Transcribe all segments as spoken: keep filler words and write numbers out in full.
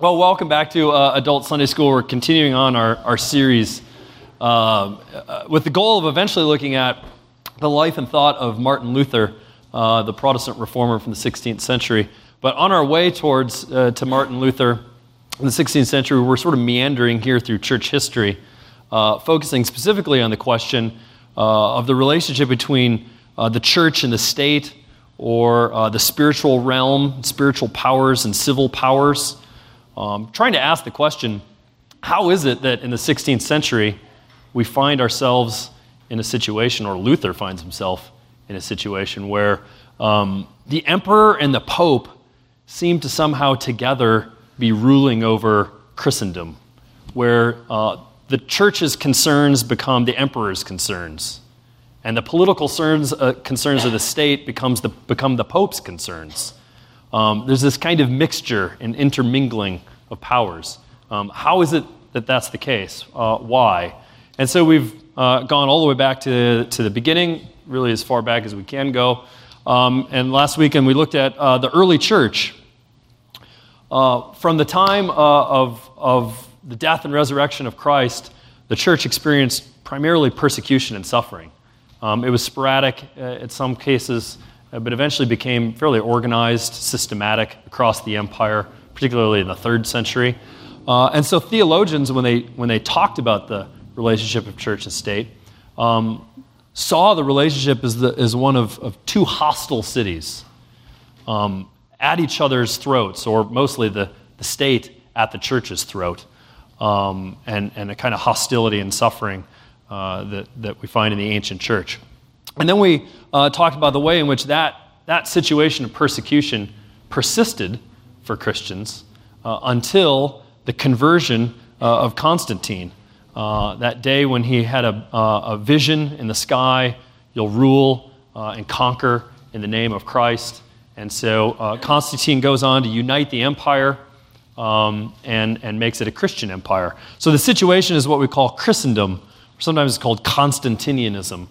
Well, welcome back to uh, Adult Sunday School. We're continuing on our, our series uh, with the goal of eventually looking at the life and thought of Martin Luther, uh, the Protestant reformer from the sixteenth century. But on our way towards uh, to Martin Luther in the sixteenth century, we're sort of meandering here through church history, uh, focusing specifically on the question uh, of the relationship between uh, the church and the state, or uh, the spiritual realm, spiritual powers and civil powers. Um, trying to ask the question, how is it that in the sixteenth century we find ourselves in a situation, or Luther finds himself in a situation, where um, the emperor and the pope seem to somehow together be ruling over Christendom, where uh, the church's concerns become the emperor's concerns, and the political concerns, uh, concerns of the state becomes the, become the pope's concerns. Um, there's this kind of mixture and intermingling of powers. Um, how is it that that's the case? Uh, why? And so we've uh, gone all the way back to, to the beginning, really as far back as we can go. Um, and last weekend we looked at uh, the early church. Uh, from the time uh, of, of the death and resurrection of Christ, the church experienced primarily persecution and suffering. Um, it was sporadic uh, in some cases, but eventually became fairly organized, systematic across the empire, particularly in the third century. Uh, and so theologians, when they when they talked about the relationship of church and state, um, saw the relationship as the as one of, of two hostile cities um, at each other's throats, or mostly the, the state at the church's throat, um, and, and a kind of hostility and suffering uh, that, that we find in the ancient church. And then we uh, talked about the way in which that, that situation of persecution persisted for Christians uh, until the conversion uh, of Constantine. Uh, that day when he had a, uh, a vision in the sky, you'll rule uh, and conquer in the name of Christ. And so uh, Constantine goes on to unite the empire um, and, and makes it a Christian empire. So the situation is what we call Christendom, or sometimes it's called Constantinianism.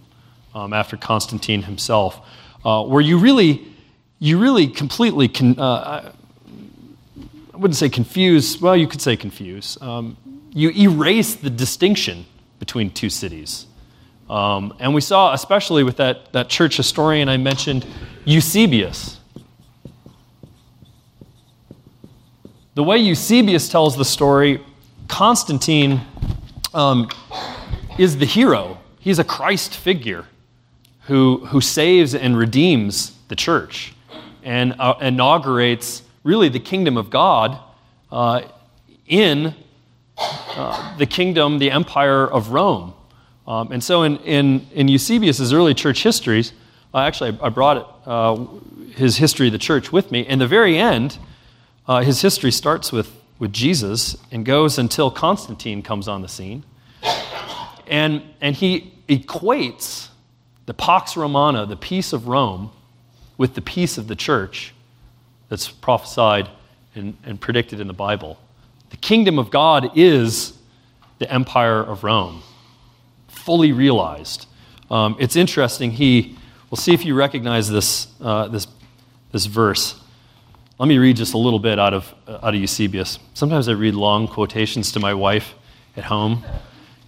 Um, after Constantine himself, uh, where you really, you really completely, con- uh, I wouldn't say confuse, well, you could say confuse. Um, you erase the distinction between two cities. Um, and we saw, especially with that, that church historian I mentioned, Eusebius. The way Eusebius tells the story, Constantine um, is the hero. He's a Christ figure who who saves and redeems the church and uh, inaugurates really the kingdom of God uh, in uh, the kingdom, the empire of Rome. Um, and so in, in, in Eusebius' early church histories, uh, actually I, I brought it, uh, his history of the church with me. In the very end, uh, his history starts with, with Jesus and goes until Constantine comes on the scene. And, and he equates the Pax Romana, the peace of Rome, with the peace of the church that's prophesied and, and predicted in the Bible. The kingdom of God is the empire of Rome, fully realized. Um, it's interesting. He, we'll see if you recognize this uh, this this verse. Let me read just a little bit out of uh, out of Eusebius. Sometimes I read long quotations to my wife at home.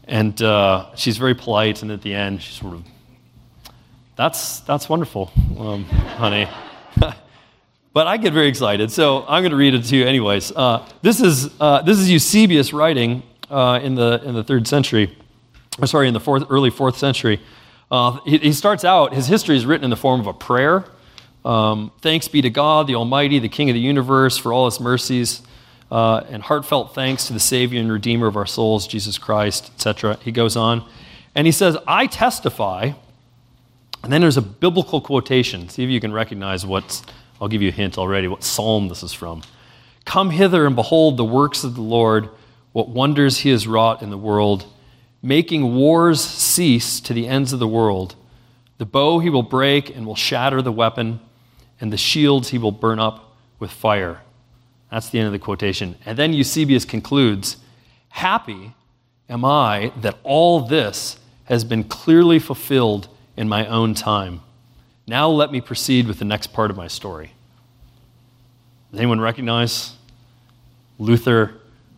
And uh, she's very polite, and at the end, she's sort of, that's that's wonderful, um, honey. But I get very excited, so I'm going to read it to you anyways. Uh, this is uh, this is Eusebius writing uh, in the in the third century, or sorry, in the fourth early fourth century. Uh, he, he starts out. His history is written in the form of a prayer. Um, Thanks be to God, the Almighty, the King of the universe, for all His mercies. Uh, and heartfelt thanks to the Savior and Redeemer of our souls, Jesus Christ, et cetera. He goes on, and he says, I testify, and then there's a biblical quotation. See if you can recognize what's, I'll give you a hint already, what psalm this is from. Come hither and behold the works of the Lord, what wonders he has wrought in the world, making wars cease to the ends of the world. The bow he will break and will shatter the weapon, and the shields he will burn up with fire. That's the end of the quotation. And then Eusebius concludes, happy am I that all this has been clearly fulfilled in my own time. Now let me proceed with the next part of my story. Does anyone recognize Luther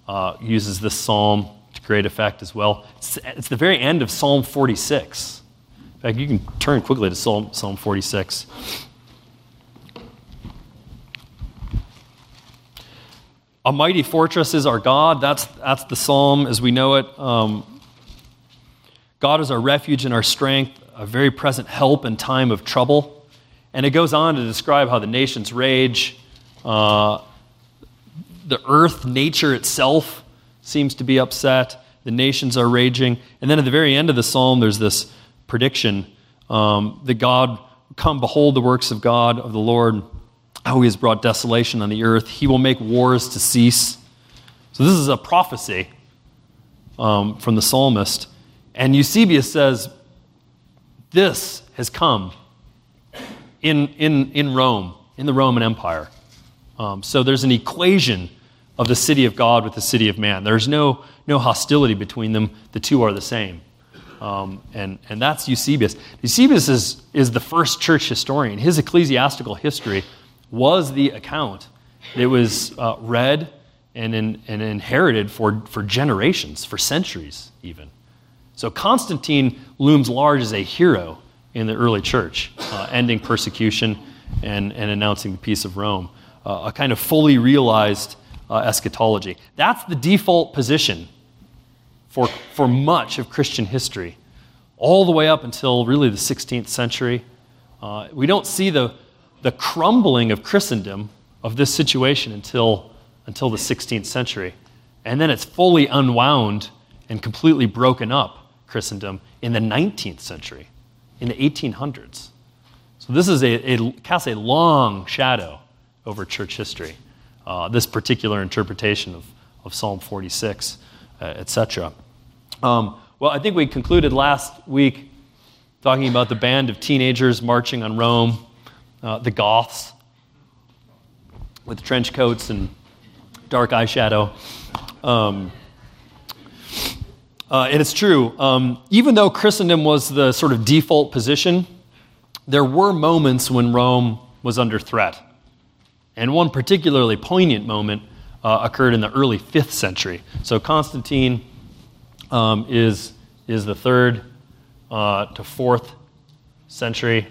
uh, uses this psalm to great effect as well. It's, it's the very end of Psalm forty-six. In fact, you can turn quickly to Psalm forty-six. A mighty fortress is our God. That's that's the psalm as we know it. Um, God is our refuge and our strength, a very present help in time of trouble. And it goes on to describe how the nations rage. Uh, the earth, nature itself, seems to be upset. The nations are raging. And then at the very end of the psalm, there's this prediction um, that God, come, behold the works of God, of the Lord, how he has brought desolation on the earth. He will make wars to cease. So this is a prophecy um, from the psalmist. And Eusebius says, this has come in, in, in Rome, in the Roman Empire. Um, so there's an equation of the city of God with the city of man. There's no, no hostility between them. The two are the same. Um, and, and that's Eusebius. Eusebius is, is the first church historian. His ecclesiastical history was the account that was uh, read and, in, and inherited for, for generations, for centuries even. So Constantine looms large as a hero in the early church, uh, ending persecution and, and announcing the peace of Rome, uh, a kind of fully realized uh, eschatology. That's the default position for, for much of Christian history, all the way up until really the sixteenth century. Uh, we don't see the the crumbling of Christendom, of this situation until until the sixteenth century. And then it's fully unwound and completely broken up, Christendom, in the nineteenth century, in the eighteen hundreds. So this is a, a casts a long shadow over church history, uh, this particular interpretation of, of Psalm forty-six, uh, et cetera. Um, well, I think we concluded last week talking about the band of teenagers marching on Rome, Uh, the Goths with trench coats and dark eyeshadow. Um, uh, and it's true, um, even though Christendom was the sort of default position, there were moments when Rome was under threat. And one particularly poignant moment uh, occurred in the early fifth century. So Constantine um, is, is the third uh, to fourth century.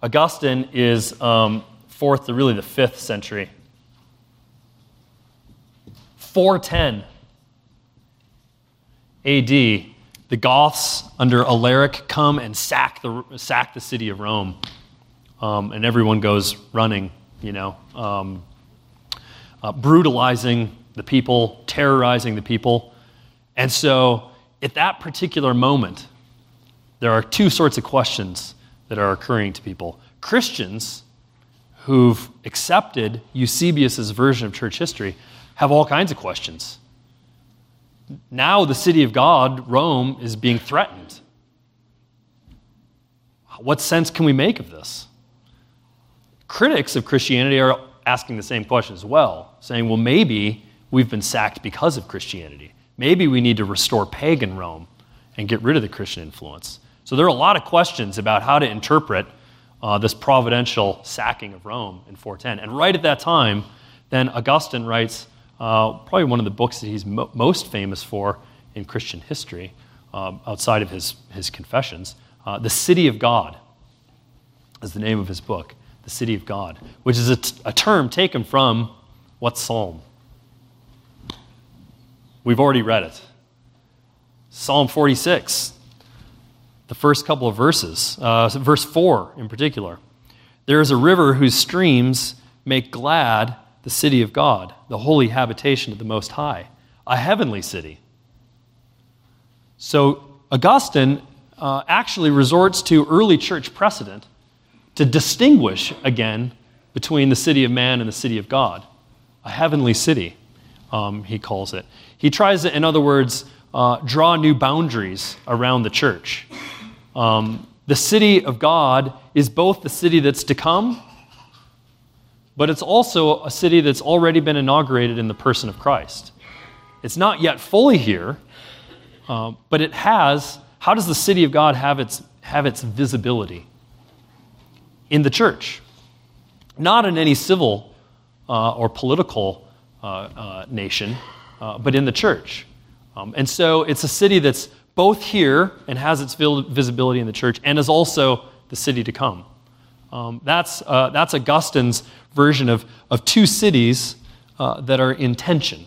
Augustine is um, fourth to really the fifth century. four ten A D, the Goths under Alaric come and sack the sack the city of Rome, um, and everyone goes running, you know, um, uh, brutalizing the people, terrorizing the people. And so at that particular moment, there are two sorts of questions that are occurring to people. Christians who've accepted Eusebius' version of church history have all kinds of questions. Now the city of God, Rome, is being threatened. What sense can we make of this? Critics of Christianity are asking the same question as well, saying, well, maybe we've been sacked because of Christianity. Maybe we need to restore pagan Rome and get rid of the Christian influence. So there are a lot of questions about how to interpret uh, this providential sacking of Rome in four ten. And right at that time, then Augustine writes uh, probably one of the books that he's mo- most famous for in Christian history, um, outside of his, his Confessions. Uh, the City of God is the name of his book, The City of God, which is a, t- a term taken from what psalm? We've already read it. Psalm forty-six. The first couple of verses, uh, verse four in particular. There is a river whose streams make glad the city of God, the holy habitation of the Most High, a heavenly city. So Augustine uh, actually resorts to early church precedent to distinguish again between the city of man and the city of God, a heavenly city, um, he calls it. He tries to, in other words, uh, draw new boundaries around the church. Um, the city of God is both the city that's to come, but it's also a city that's already been inaugurated in the person of Christ. It's not yet fully here, uh, but it has, how does the city of God have its, have its visibility? In the church. Not in any civil uh, or political uh, uh, nation, uh, but in the church. Um, and so it's a city that's both here and has its visibility in the church and is also the city to come. Um, that's, uh, that's Augustine's version of, of two cities uh, that are in tension.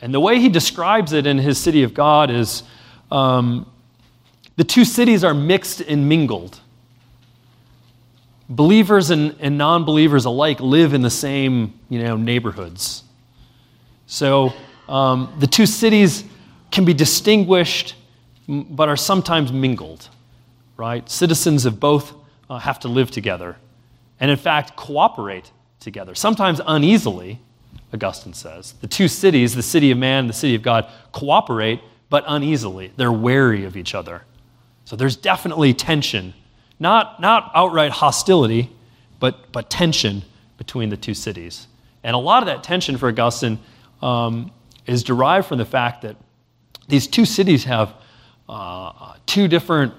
And the way he describes it in his City of God is um, the two cities are mixed and mingled. Believers and, and non-believers alike live in the same, you know, neighborhoods. So um, the two cities can be distinguished but are sometimes mingled, right? Citizens of both uh, have to live together and, in fact, cooperate together, sometimes uneasily, Augustine says. The two cities, the city of man and the city of God, cooperate but uneasily. They're wary of each other. So there's definitely tension. Not, not outright hostility, but, but tension between the two cities. And a lot of that tension for Augustine um, is derived from the fact that these two cities have uh, two different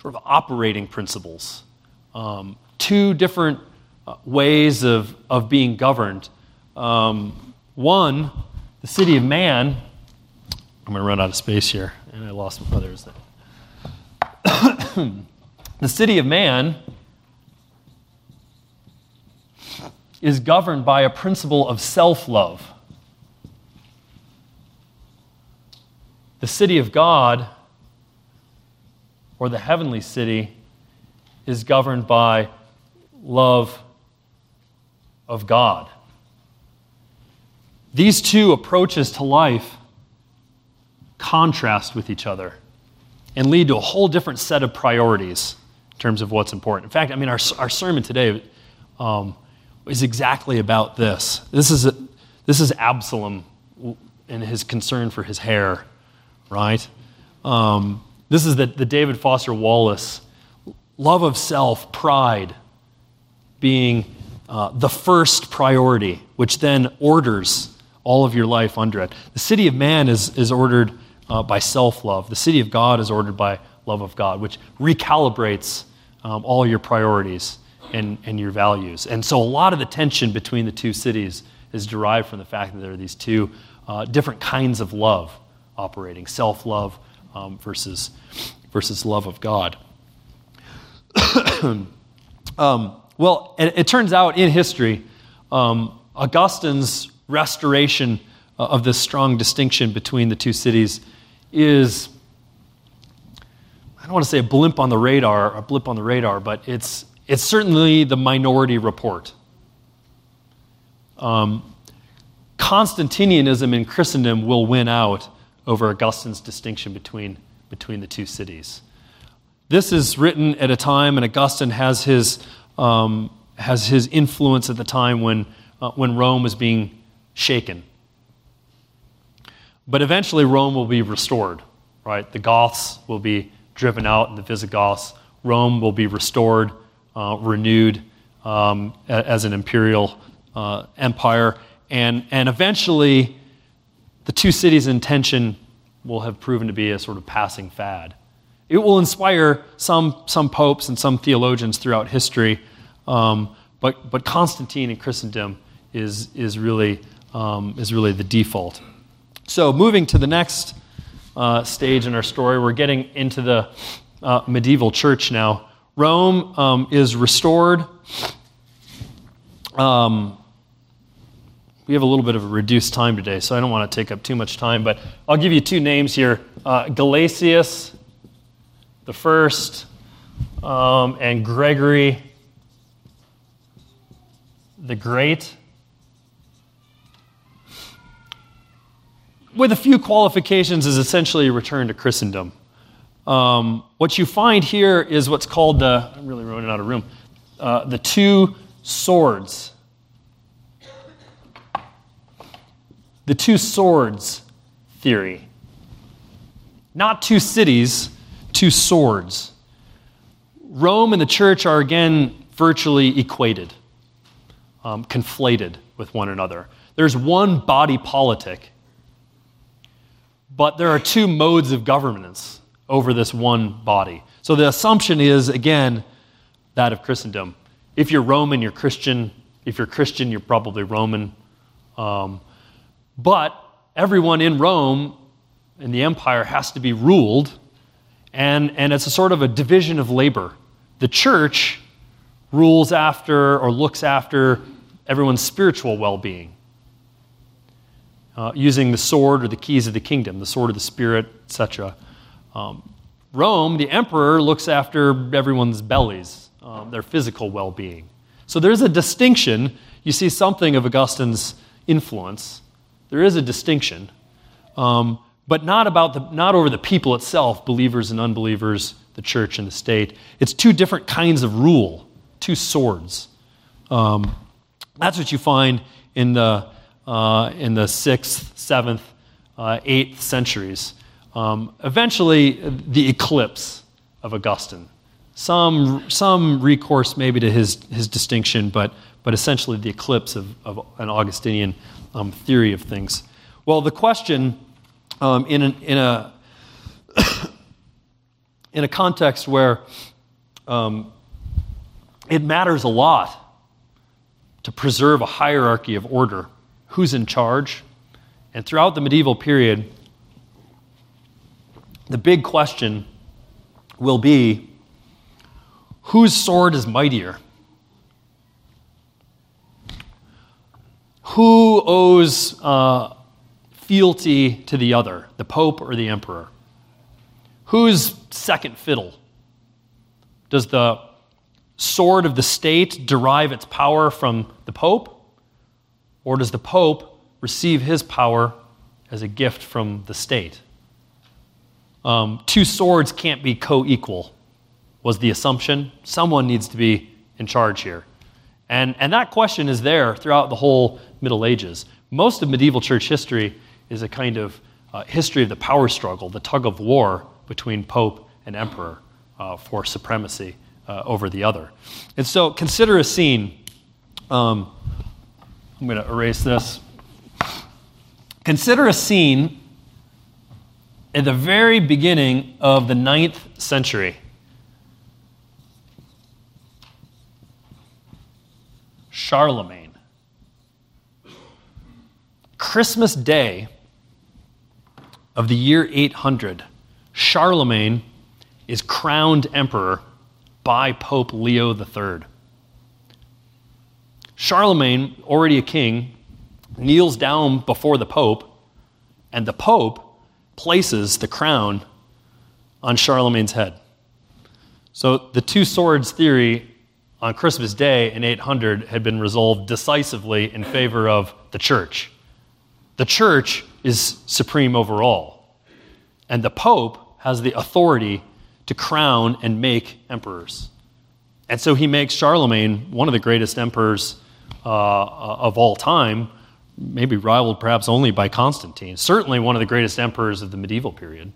sort of operating principles, um, two different uh, ways of, of being governed. Um, one, the city of man, I'm going to run out of space here, and I lost my others. The city of man is governed by a principle of self-love. The city of God, or the heavenly city, is governed by love of God. These two approaches to life contrast with each other and lead to a whole different set of priorities in terms of what's important. In fact, I mean, our our sermon today um, is exactly about this. This is a, this is Absalom and his concern for his hair, right? Um, this is the, the David Foster Wallace, love of self, pride, being uh, the first priority, which then orders all of your life under it. The city of man is is ordered Uh, by self-love. The city of God is ordered by love of God, which recalibrates um, all your priorities and, and your values. And so a lot of the tension between the two cities is derived from the fact that there are these two uh, different kinds of love operating, self-love um, versus, versus love of God. um, well, it, it turns out in history, um, Augustine's restoration of this strong distinction between the two cities is, I don't want to say a blimp on the radar, a blip on the radar, but it's it's certainly the minority report. Um, Constantinianism in Christendom will win out over Augustine's distinction between, between the two cities. This is written at a time, and Augustine has his um, has his influence at the time when uh, when Rome was being shaken. But eventually Rome will be restored, right? The Goths will be driven out, and the Visigoths. Rome will be restored, uh, renewed um, as an imperial uh, empire. And, and eventually the two cities in tension will have proven to be a sort of passing fad. It will inspire some, some popes and some theologians throughout history, um, but, but Constantine in Christendom is, is, really, um, is really the default. So moving to the next uh, stage in our story, we're getting into the uh, medieval church now. Rome um, is restored. Um, we have a little bit of a reduced time today, so I don't want to take up too much time, but I'll give you two names here. Uh, Gelasius the First um, and Gregory the Great, with a few qualifications, is essentially a return to Christendom. Um, what you find here is what's called the, I'm really running out of room, uh, the two swords. The two swords theory. Not two cities, two swords. Rome and the church are again virtually equated, um, conflated with one another. There's one body politic, but there are two modes of governance over this one body. So the assumption is, again, that of Christendom. If you're Roman, you're Christian. If you're Christian, you're probably Roman. Um, but everyone in Rome, in the empire, has to be ruled, and, and it's a sort of a division of labor. The church rules after or looks after everyone's spiritual well-being uh, using the sword or the keys of the kingdom, the sword of the Spirit, et cetera. Um, Rome, the emperor, looks after everyone's bellies, um, their physical well-being. So there's a distinction. You see something of Augustine's influence. There is a distinction, um, but not about the not over the people itself, believers and unbelievers, the church and the state. It's two different kinds of rule, two swords. Um, that's what you find in the uh, in the sixth, seventh, uh, eighth centuries. Um, eventually, the eclipse of Augustine. Some some recourse maybe to his his distinction, but but essentially the eclipse of, of an Augustinian um, theory of things. Well, the question um, in an, in a in a context where um, it matters a lot to preserve a hierarchy of order, who's in charge, and throughout the medieval period, the big question will be, whose sword is mightier? Who owes uh, fealty to the other, the Pope or the Emperor? Who's second fiddle? Does the sword of the state derive its power from the Pope? Or does the Pope receive his power as a gift from the state? Um, two swords can't be co-equal, was the assumption. Someone needs to be in charge here. And, and that question is there throughout the whole Middle Ages. Most of medieval church history is a kind of uh, history of the power struggle, the tug of war between Pope and Emperor uh, for supremacy uh, over the other. And so consider a scene. Um, I'm going to erase this. Consider a scene at the very beginning of the ninth century. Charlemagne. Christmas Day of the year eight hundred, Charlemagne is crowned emperor by Pope Leo the third. Charlemagne, already a king, kneels down before the Pope, and the Pope places the crown on Charlemagne's head. So the two swords theory on Christmas Day in eight hundred had been resolved decisively in favor of the church. The church is supreme over all, and the Pope has the authority to crown and make emperors. And so he makes Charlemagne one of the greatest emperors uh, of all time, maybe rivaled perhaps only by Constantine, certainly one of the greatest emperors of the medieval period.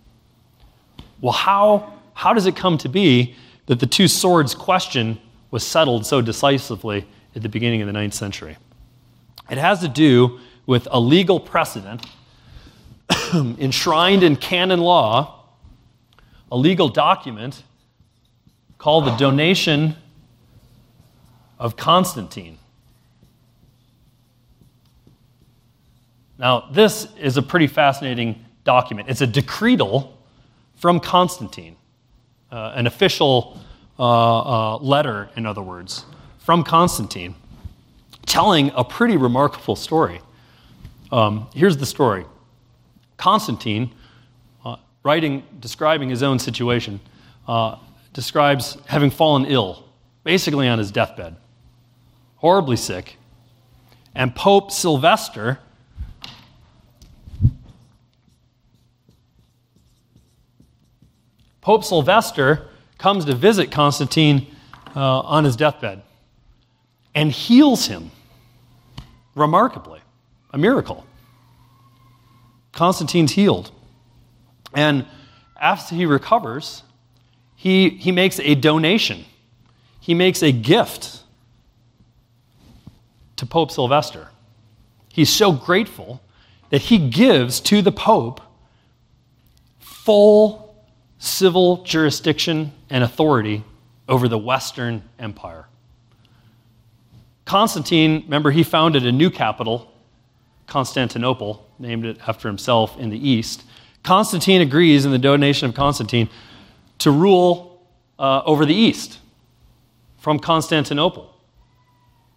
Well, how, how does it come to be that the two swords question was settled so decisively at the beginning of the ninth century? It has to do with a legal precedent enshrined in canon law, a legal document called the Donation of Constantine. Now, this is a pretty fascinating document. It's a decretal from Constantine, uh, an official uh, uh, letter, in other words, from Constantine, telling a pretty remarkable story. Um, here's the story. Constantine, uh, writing, describing his own situation, uh, describes having fallen ill, basically on his deathbed, horribly sick, and Pope Sylvester Pope Sylvester comes to visit Constantine uh, on his deathbed and heals him, remarkably, a miracle. Constantine's healed. And after he recovers, he, he makes a donation. He makes a gift to Pope Sylvester. He's so grateful that he gives to the Pope full civil jurisdiction and authority over the Western Empire. Constantine, remember, he founded a new capital, Constantinople, named it after himself in the East. Constantine agrees in the Donation of Constantine to rule uh, over the East from Constantinople.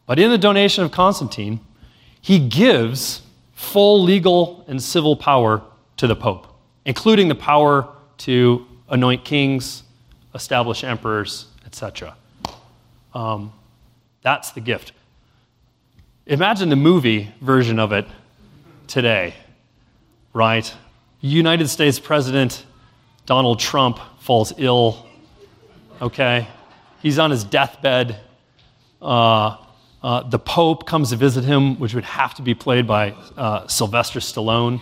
But in the Donation of Constantine, he gives full legal and civil power to the Pope, including the power to anoint kings, establish emperors, et cetera. Um, that's the gift. Imagine the movie version of it today, right? United States President Donald Trump falls ill, okay? He's on his deathbed. Uh, uh, the Pope comes to visit him, which would have to be played by uh, Sylvester Stallone.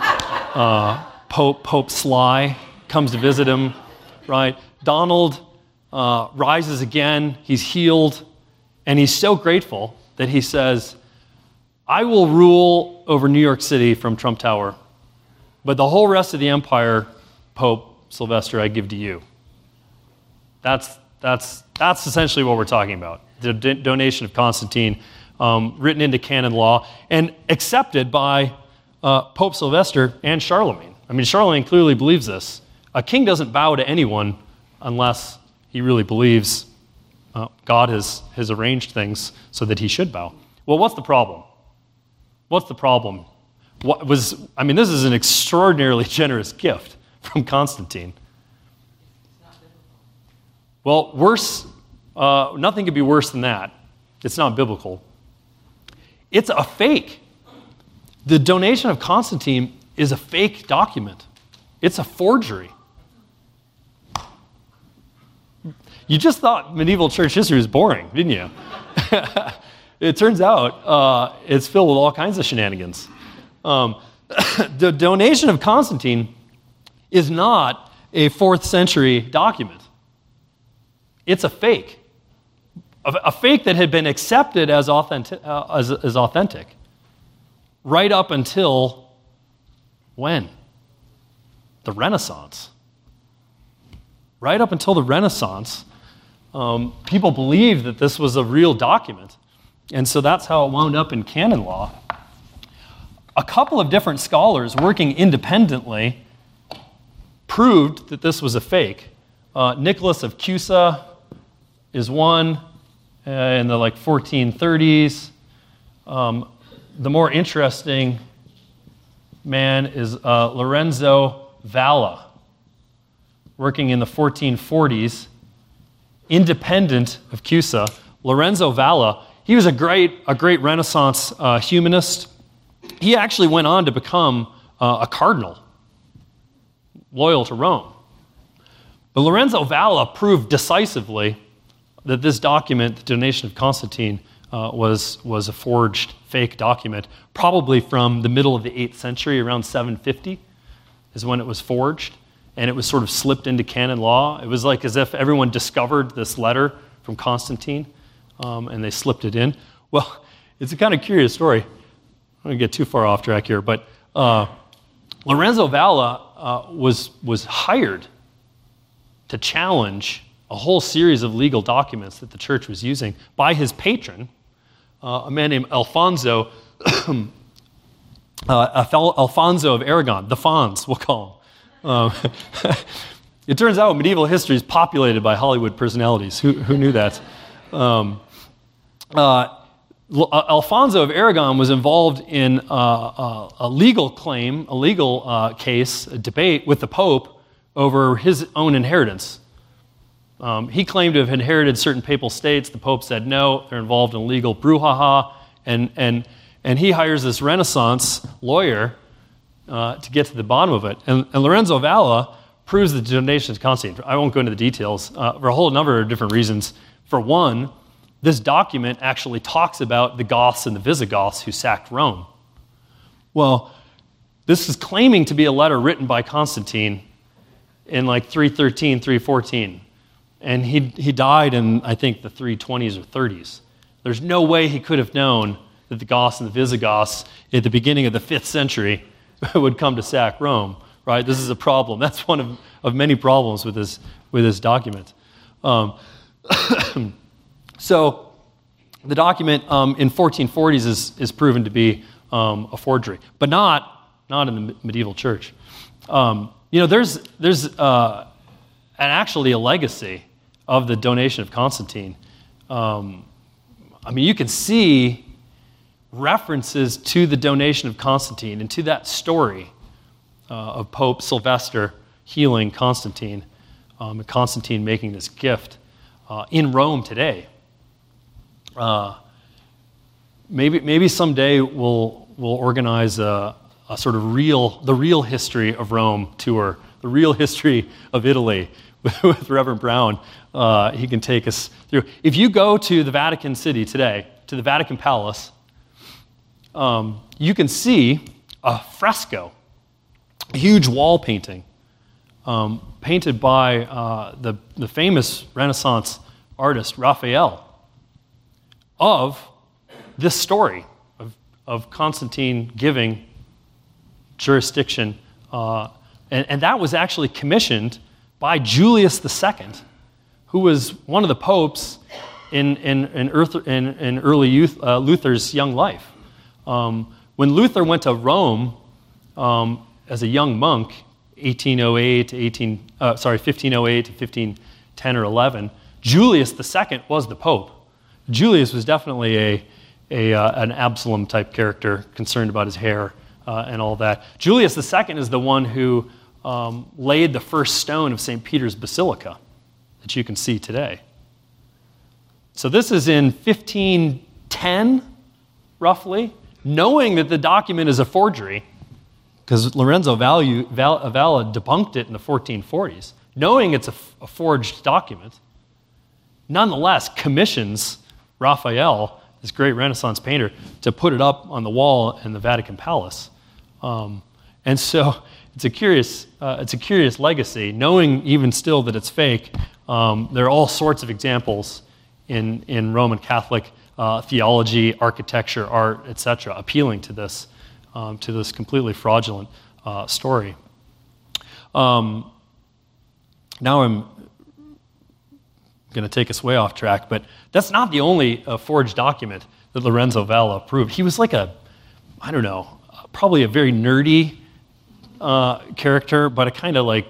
Uh, Pope, Pope Sly comes to visit him, right? Donald uh, rises again, he's healed, and he's so grateful that he says, I will rule over New York City from Trump Tower, but the whole rest of the empire, Pope Sylvester, I give to you. That's that's that's essentially what we're talking about, the d- donation of Constantine, um, written into canon law and accepted by Uh, Pope Sylvester and Charlemagne. I mean, Charlemagne clearly believes this. A king doesn't bow to anyone unless he really believes uh, God has, has arranged things so that he should bow. Well, what's the problem? What's the problem? What was? I mean, this is an extraordinarily generous gift from Constantine. Well, worse, uh, nothing could be worse than that. It's not biblical. It's a fake. The Donation of Constantine is a fake document. It's a forgery. You just thought medieval church history was boring, didn't you? It turns out uh, it's filled with all kinds of shenanigans. Um, the Donation of Constantine is not a fourth century document. It's a fake. A, a fake that had been accepted as authentic. Uh, as, as authentic. Right up until when? The Renaissance. Right up until the Renaissance, um, people believed that this was a real document. And so that's how it wound up in canon law. A couple of different scholars working independently proved that this was a fake. Uh, Nicholas of Cusa is one uh, in the like fourteen thirties. Um, The more interesting man is uh, Lorenzo Valla, working in the fourteen forties, independent of Cusa. Lorenzo Valla, he was a great, a great Renaissance uh, humanist. He actually went on to become uh, a cardinal, loyal to Rome. But Lorenzo Valla proved decisively that this document, the Donation of Constantine, Uh, was was a forged fake document, probably from the middle of the eighth century, around seven fifty is when it was forged, and it was sort of slipped into canon law. It was like as if everyone discovered this letter from Constantine, um, and they slipped it in. Well, it's a kind of curious story. I don't want to get too far off track here, but uh, Lorenzo Valla uh, was was hired to challenge a whole series of legal documents that the church was using by his patron, Uh, a man named Alfonso, uh, Alfonso of Aragon, the Fons, we'll call him. Um, it turns out medieval history is populated by Hollywood personalities. Who, who knew that? Um, uh, Alfonso of Aragon was involved in uh, a, a legal claim, a legal uh, case, a debate with the Pope over his own inheritance. Um, he claimed to have inherited certain papal states. The Pope said no. They're involved in legal brouhaha, and and and he hires this Renaissance lawyer uh, to get to the bottom of it. And, and Lorenzo Valla proves the Donation of Constantine. I won't go into the details uh, for a whole number of different reasons. For one, this document actually talks about the Goths and the Visigoths who sacked Rome. Well, this is claiming to be a letter written by Constantine in like three thirteen, three fourteen. And he he died in, I think, the three twenties or thirties. There's no way he could have known that the Goths and the Visigoths at the beginning of the fifth century would come to sack Rome, right? This is a problem. That's one of, of many problems with this, with this document. Um, so The document um, in fourteen forties is, is proven to be um, a forgery, but not, not in the medieval church. Um, you know, there's, there's uh, and actually a legacy of the Donation of Constantine. Um, I mean, you can see references to the Donation of Constantine and to that story uh, of Pope Sylvester healing Constantine, um, and Constantine making this gift uh, in Rome today. Uh, maybe maybe someday we'll we'll organize a, a sort of real the real history of Rome tour, the real history of Italy with, with Reverend Brown. Uh, he can take us through. If you go to the Vatican City today, to the Vatican Palace, um, you can see a fresco, a huge wall painting, um, painted by uh, the the famous Renaissance artist Raphael, of this story of, of Constantine giving jurisdiction. Uh, and, and that was actually commissioned by Julius the Second, who was one of the popes in, in, in, earth, in, in early youth, uh, Luther's young life. Um, when Luther went to Rome um, as a young monk, eighteen oh eight to eighteen, uh, sorry, fifteen oh eight to fifteen ten or eleven, Julius the Second was the pope. Julius was definitely a, a uh, an Absalom-type character, concerned about his hair uh, and all that. Julius the Second is the one who um, laid the first stone of Saint Peter's Basilica that you can see today. So this is in fifteen ten, roughly, knowing that the document is a forgery, because Lorenzo Valla debunked it in the fourteen forties, knowing it's a, a forged document, nonetheless commissions Raphael, this great Renaissance painter, to put it up on the wall in the Vatican Palace. Um, and so it's a curious, uh, it's a curious legacy, knowing even still that it's fake. Um, there are all sorts of examples in, in Roman Catholic uh, theology, architecture, art, et cetera, appealing to this, um, to this completely fraudulent uh, story. Um, now I'm going to take us way off track, but that's not the only uh, forged document that Lorenzo Valla approved. He was like a, I don't know, probably a very nerdy uh, character, but a kind of like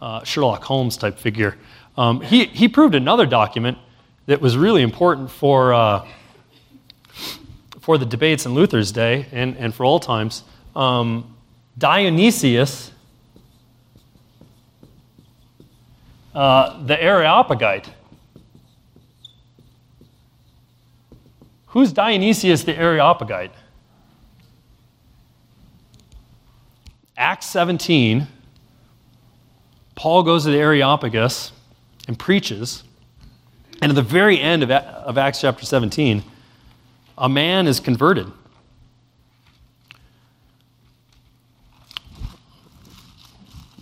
uh, Sherlock Holmes type figure. Um, he he approved another document that was really important for uh, for the debates in Luther's day and, and for all times. Um, Dionysius uh, the Areopagite. Who's Dionysius the Areopagite? Acts seventeen, Paul goes to the Areopagus and preaches. And at the very end of, of Acts chapter seventeen, a man is converted.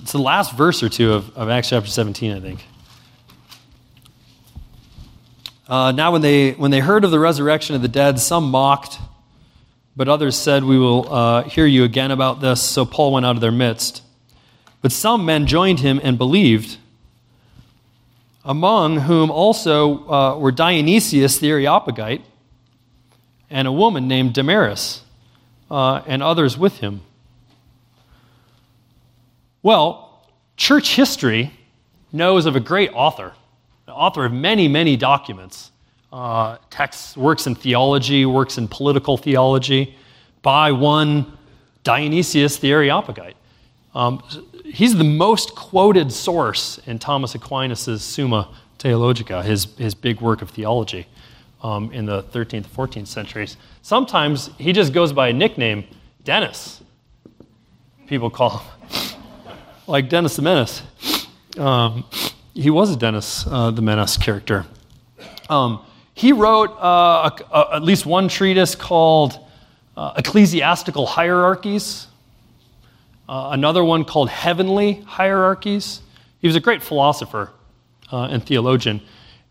It's the last verse or two of, of Acts chapter seventeen, I think. Uh, now when they when they heard of the resurrection of the dead, some mocked, but others said, "We will uh, hear you again about this." So Paul went out of their midst. But some men joined him and believed, among whom also uh, were Dionysius the Areopagite and a woman named Damaris, uh, and others with him. Well, church history knows of a great author, the author of many, many documents, uh, texts, works in theology, works in political theology, by one Dionysius the Areopagite. Um, he's the most quoted source in Thomas Aquinas' Summa Theologica, his, his big work of theology um, in the thirteenth, fourteenth centuries. Sometimes he just goes by a nickname, Dennis, people call him, like Dennis the Menace. Um, He was a Dennis uh, the Menace character. Um, he wrote uh, a, a, at least one treatise called uh, Ecclesiastical Hierarchies, uh, another one called Heavenly Hierarchies. He was a great philosopher uh, and theologian.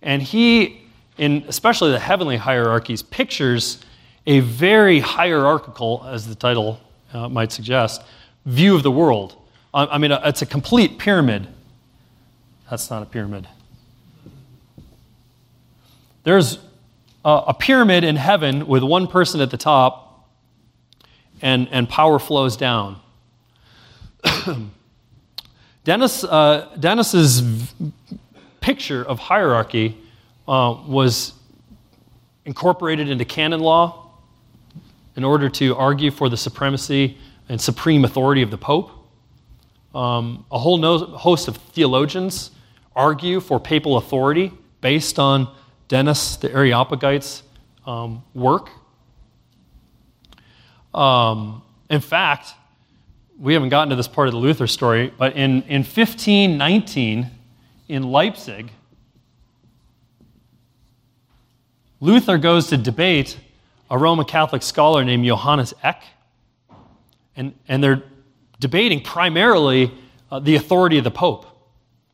And he, in especially the Heavenly Hierarchies, pictures a very hierarchical, as the title uh, might suggest, view of the world. I, I mean, it's a complete pyramid. That's not a pyramid. There's uh, a pyramid in heaven with one person at the top, and, and power flows down. Dennis, uh, Dennis's v- picture of hierarchy uh, was incorporated into canon law in order to argue for the supremacy and supreme authority of the Pope. Um, a whole no- host of theologians argue for papal authority based on Dionysius the Areopagite's um, work. Um, in fact, we haven't gotten to this part of the Luther story, but in, in fifteen nineteen in Leipzig, Luther goes to debate a Roman Catholic scholar named Johannes Eck, and, and they're debating primarily uh, the authority of the Pope.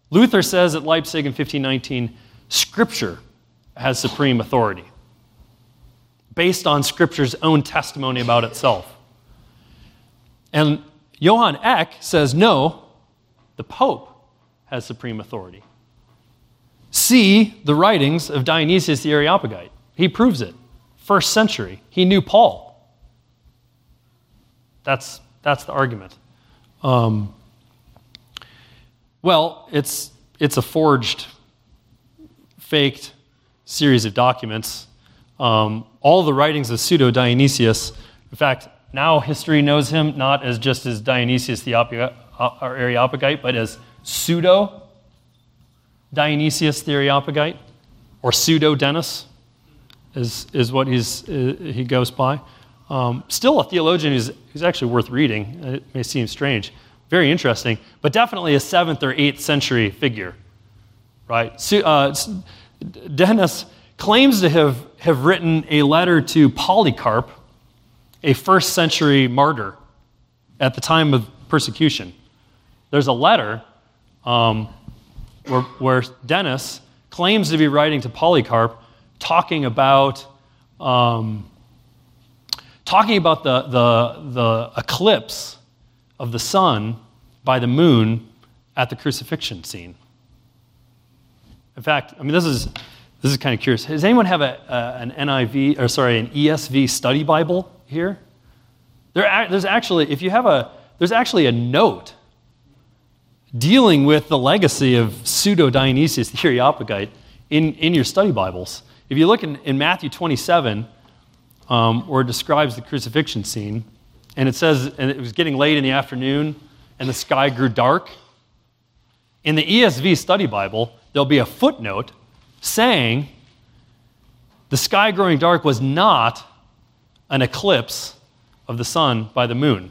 Luther says at Leipzig in fifteen nineteen, Scripture has supreme authority, based on Scripture's own testimony about itself. And Johann Eck says, no, the Pope has supreme authority. See the writings of Dionysius the Areopagite. He proves it. First century. He knew Paul. That's, that's the argument. Um, well, it's, it's a forged, faked series of documents. Um, all the writings of pseudo-Dionysius, in fact, now history knows him not as just as Dionysius the Areopagite, but as pseudo-Dionysius the Areopagite, or pseudo-Dennis is, is what he's, uh, he goes by. Um, still a theologian who's, who's actually worth reading. It may seem strange. Very interesting, but definitely a seventh or eighth century figure, right? So, uh, Dennis claims to have, have written a letter to Polycarp, a first century martyr at the time of persecution. There's a letter um, where, where Dennis claims to be writing to Polycarp talking about um, talking about the, the, the eclipse of the sun by the moon at the crucifixion scene. In fact, I mean, this is this is kind of curious. Does anyone have a, a, an N I V, or sorry, an E S V study Bible here? There, there's actually, if you have a, there's actually a note dealing with the legacy of pseudo-Dionysius the Areopagite in, in your study Bibles. If you look in, in Matthew twenty-seven, um, where it describes the crucifixion scene, and it says, and it was getting late in the afternoon, and the sky grew dark. In the E S V study Bible, there'll be a footnote saying, the sky growing dark was not an eclipse of the sun by the moon.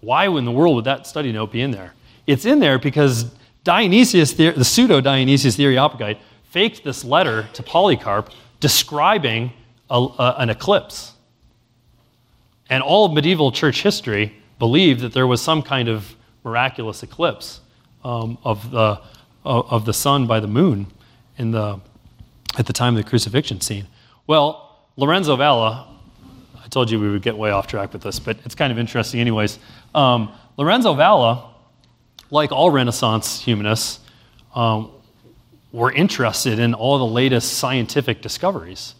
Why in the world would that study note be in there? It's in there because Dionysius, the, the pseudo-Dionysius the Areopagite, faked this letter to Polycarp describing a, a, an eclipse. And all of medieval church history believed that there was some kind of miraculous eclipse um, of the of, of the sun by the moon in the at the time of the crucifixion scene. Well, Lorenzo Valla, I told you we would get way off track with this, but it's kind of interesting anyways. Um, Lorenzo Valla, like all Renaissance humanists, um, were interested in all the latest scientific discoveries.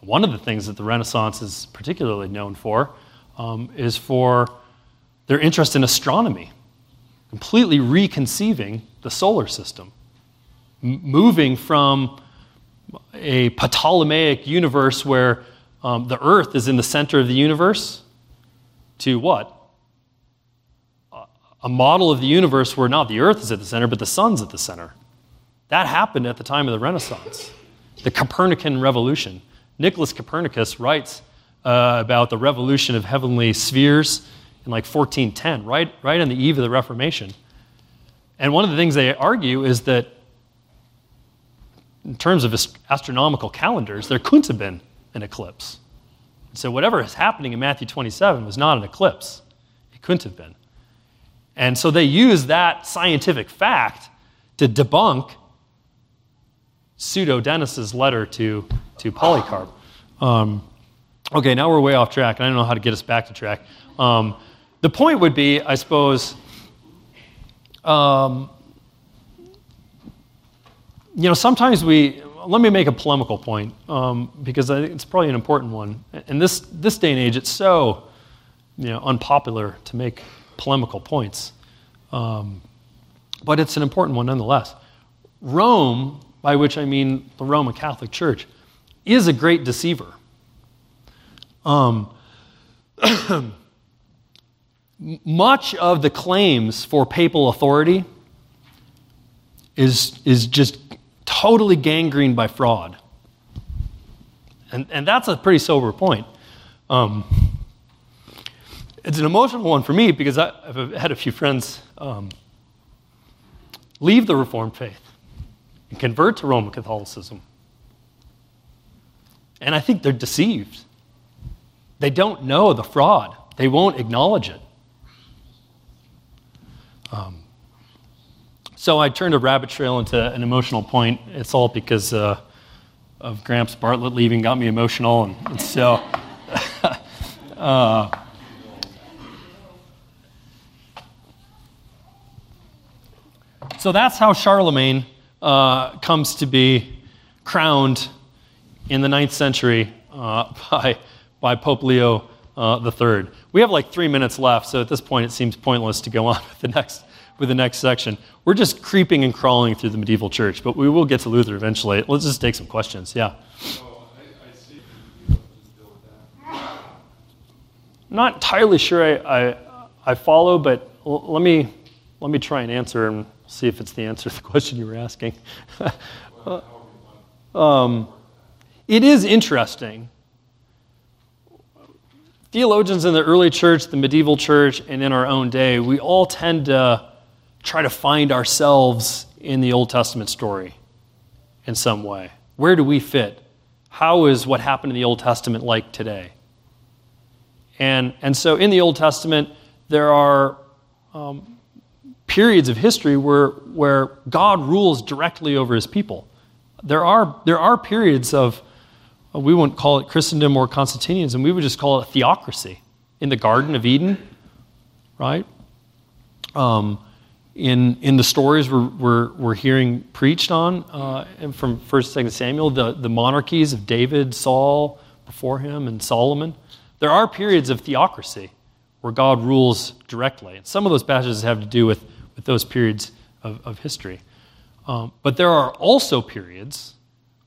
One of the things that the Renaissance is particularly known for um, is for their interest in astronomy, completely reconceiving the solar system, m- moving from a Ptolemaic universe where Um, the Earth is in the center of the universe to what? A model of the universe where not the Earth is at the center, but the sun's at the center. That happened at the time of the Renaissance. The Copernican Revolution. Nicholas Copernicus writes uh, about the revolution of heavenly spheres in like fourteen ten, right, right on the eve of the Reformation. And one of the things they argue is that in terms of ast- astronomical calendars, there couldn't have been an eclipse. So whatever is happening in Matthew twenty-seven was not an eclipse. It couldn't have been. And so they use that scientific fact to debunk pseudo-Dennis's letter to, to Polycarp. Um, okay, now we're way off track, and I don't know how to get us back to track. Um, the point would be, I suppose, um, you know, sometimes we... let me make a polemical point, um, because I think it's probably an important one. In this, this day and age, it's so you know, unpopular to make polemical points. Um, but it's an important one nonetheless. Rome, by which I mean the Roman Catholic Church, is a great deceiver. Um, much of the claims for papal authority is, is just totally gangrened by fraud. And, and that's a pretty sober point. Um, it's an emotional one for me because I, I've had a few friends um, leave the Reformed faith and convert to Roman Catholicism. And I think they're deceived. They don't know the fraud. They won't acknowledge it. Um, so I turned a rabbit trail into an emotional point. It's all because uh, of Gramps Bartlett leaving got me emotional. And, and so uh, so that's how Charlemagne uh, comes to be crowned in the ninth century uh, by, by Pope Leo uh, the third. We have like three minutes left, so at this point it seems pointless to go on with the next with the next section. We're just creeping and crawling through the medieval church, but we will get to Luther eventually. Let's just take some questions, yeah. So I, I see you deal with that. I'm not entirely sure I, I, I follow, but l- let me let me try and answer and see if it's the answer to the question you were asking. um, It is interesting. Theologians in the early church, the medieval church, and in our own day, we all tend to try to find ourselves in the Old Testament story in some way. Where do we fit? How is what happened in the Old Testament like today? And, and so in the Old Testament, there are um, periods of history where, where God rules directly over his people. There are, there are periods of we wouldn't call it Christendom or Constantinianism, we would just call it theocracy. In the Garden of Eden, right? Um, in in the stories we're, we're, we're hearing preached on, uh, and from First and Second Samuel, the, the monarchies of David, Saul, before him, and Solomon. There are periods of theocracy where God rules directly. And some of those passages have to do with, with those periods of, of history. Um, but there are also periods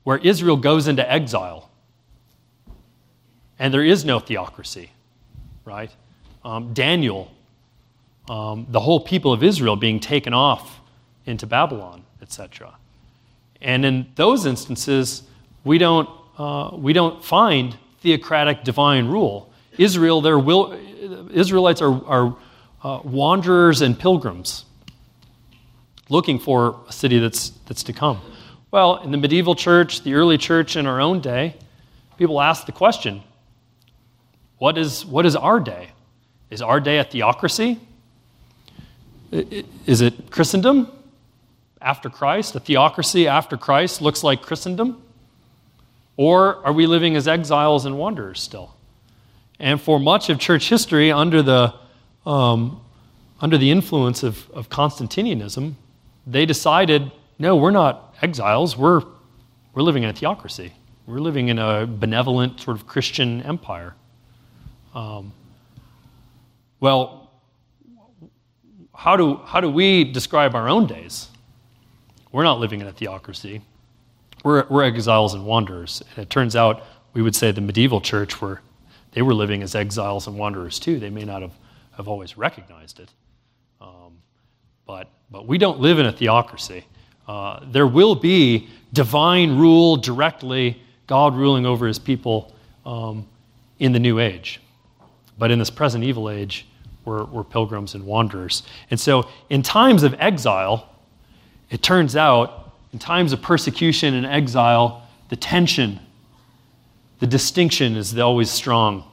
where Israel goes into exile. And there is no theocracy, right? Um, Daniel, um, the whole people of Israel being taken off into Babylon, et cetera. And in those instances, we don't uh, we don't find theocratic divine rule. Israel, their will, Israelites are are uh, wanderers and pilgrims, looking for a city that's that's to come. Well, in the medieval church, the early church, in our own day, people ask the question. What is what is our day? Is our day a theocracy? Is it Christendom after Christ? A theocracy after Christ looks like Christendom? Or are we living as exiles and wanderers still? And for much of church history, under the um, under the influence of, of Constantinianism, they decided, no, we're not exiles. We're we're living in a theocracy. We're living in a benevolent sort of Christian empire. Um, well, how do how do we describe our own days? We're not living in a theocracy. We're we're exiles and wanderers. And it turns out we would say the medieval church were they were living as exiles and wanderers too. They may not have, have always recognized it, um, but but we don't live in a theocracy. Uh, there will be divine rule directly, God ruling over his people um, in the new age. But in this present evil age, we're, we're pilgrims and wanderers. And so in times of exile, it turns out, in times of persecution and exile, the tension, the distinction is always strong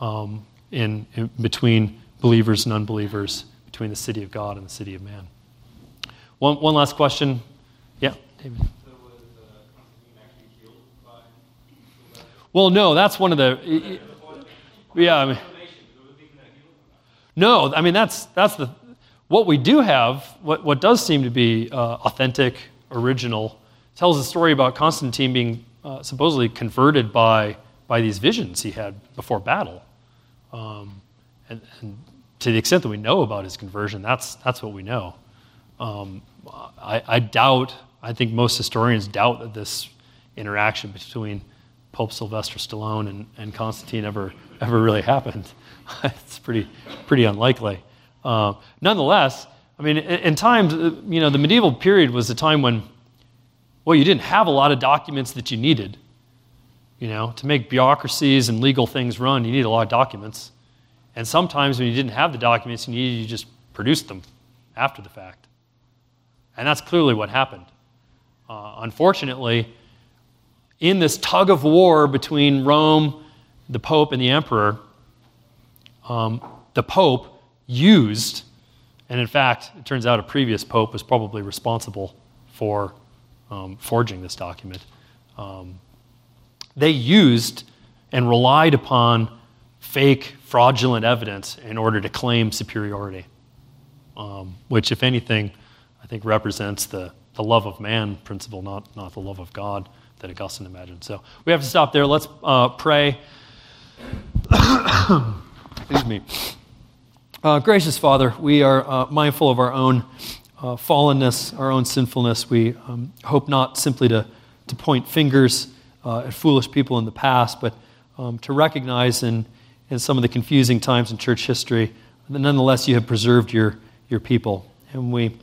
um, in, in between believers and unbelievers, between the city of God and the city of man. One, one last question. Yeah, David. Well, no, that's one of the, yeah, I mean, no, I mean, that's that's the, what we do have, what, what does seem to be uh, authentic, original, tells a story about Constantine being uh, supposedly converted by by these visions he had before battle. Um, and, and to the extent that we know about his conversion, that's that's what we know. Um, I, I doubt, I think most historians doubt that this interaction between Pope Sylvester Stallone and, and Constantine ever ever really happened. It's pretty pretty unlikely. Uh, nonetheless, I mean, in, in times, you know, the medieval period was a time when, well, you didn't have a lot of documents that you needed. You know, to make bureaucracies and legal things run, you need a lot of documents. And sometimes when you didn't have the documents you needed, you just produced them after the fact. And that's clearly what happened. Uh, unfortunately, in this tug of war between Rome, the Pope, and the Emperor, um, the Pope used, and in fact, it turns out a previous Pope was probably responsible for um, forging this document. Um, they used and relied upon fake, fraudulent evidence in order to claim superiority, um, which, if anything, I think represents the, the love of man principle, not, not the love of God that Augustine imagined. So we have to stop there. Let's uh, pray. Excuse me. Uh, gracious Father, we are uh, mindful of our own uh, fallenness, our own sinfulness. We um, hope not simply to, to point fingers uh, at foolish people in the past, but um, to recognize in, in some of the confusing times in church history that nonetheless you have preserved your, your people. And we...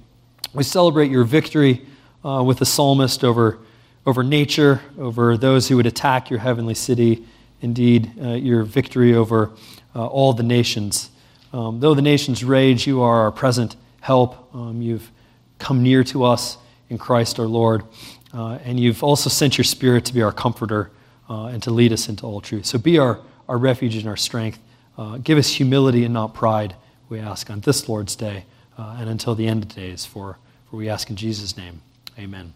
We celebrate your victory uh, with the psalmist over over nature, over those who would attack your heavenly city. Indeed, uh, your victory over uh, all the nations. Um, though the nations rage, you are our present help. Um, you've come near to us in Christ our Lord. Uh, and you've also sent your Spirit to be our comforter uh, and to lead us into all truth. So be our, our refuge and our strength. Uh, give us humility and not pride, we ask, on this Lord's Day. Uh, and until the end of days, for, for we ask in Jesus' name, amen.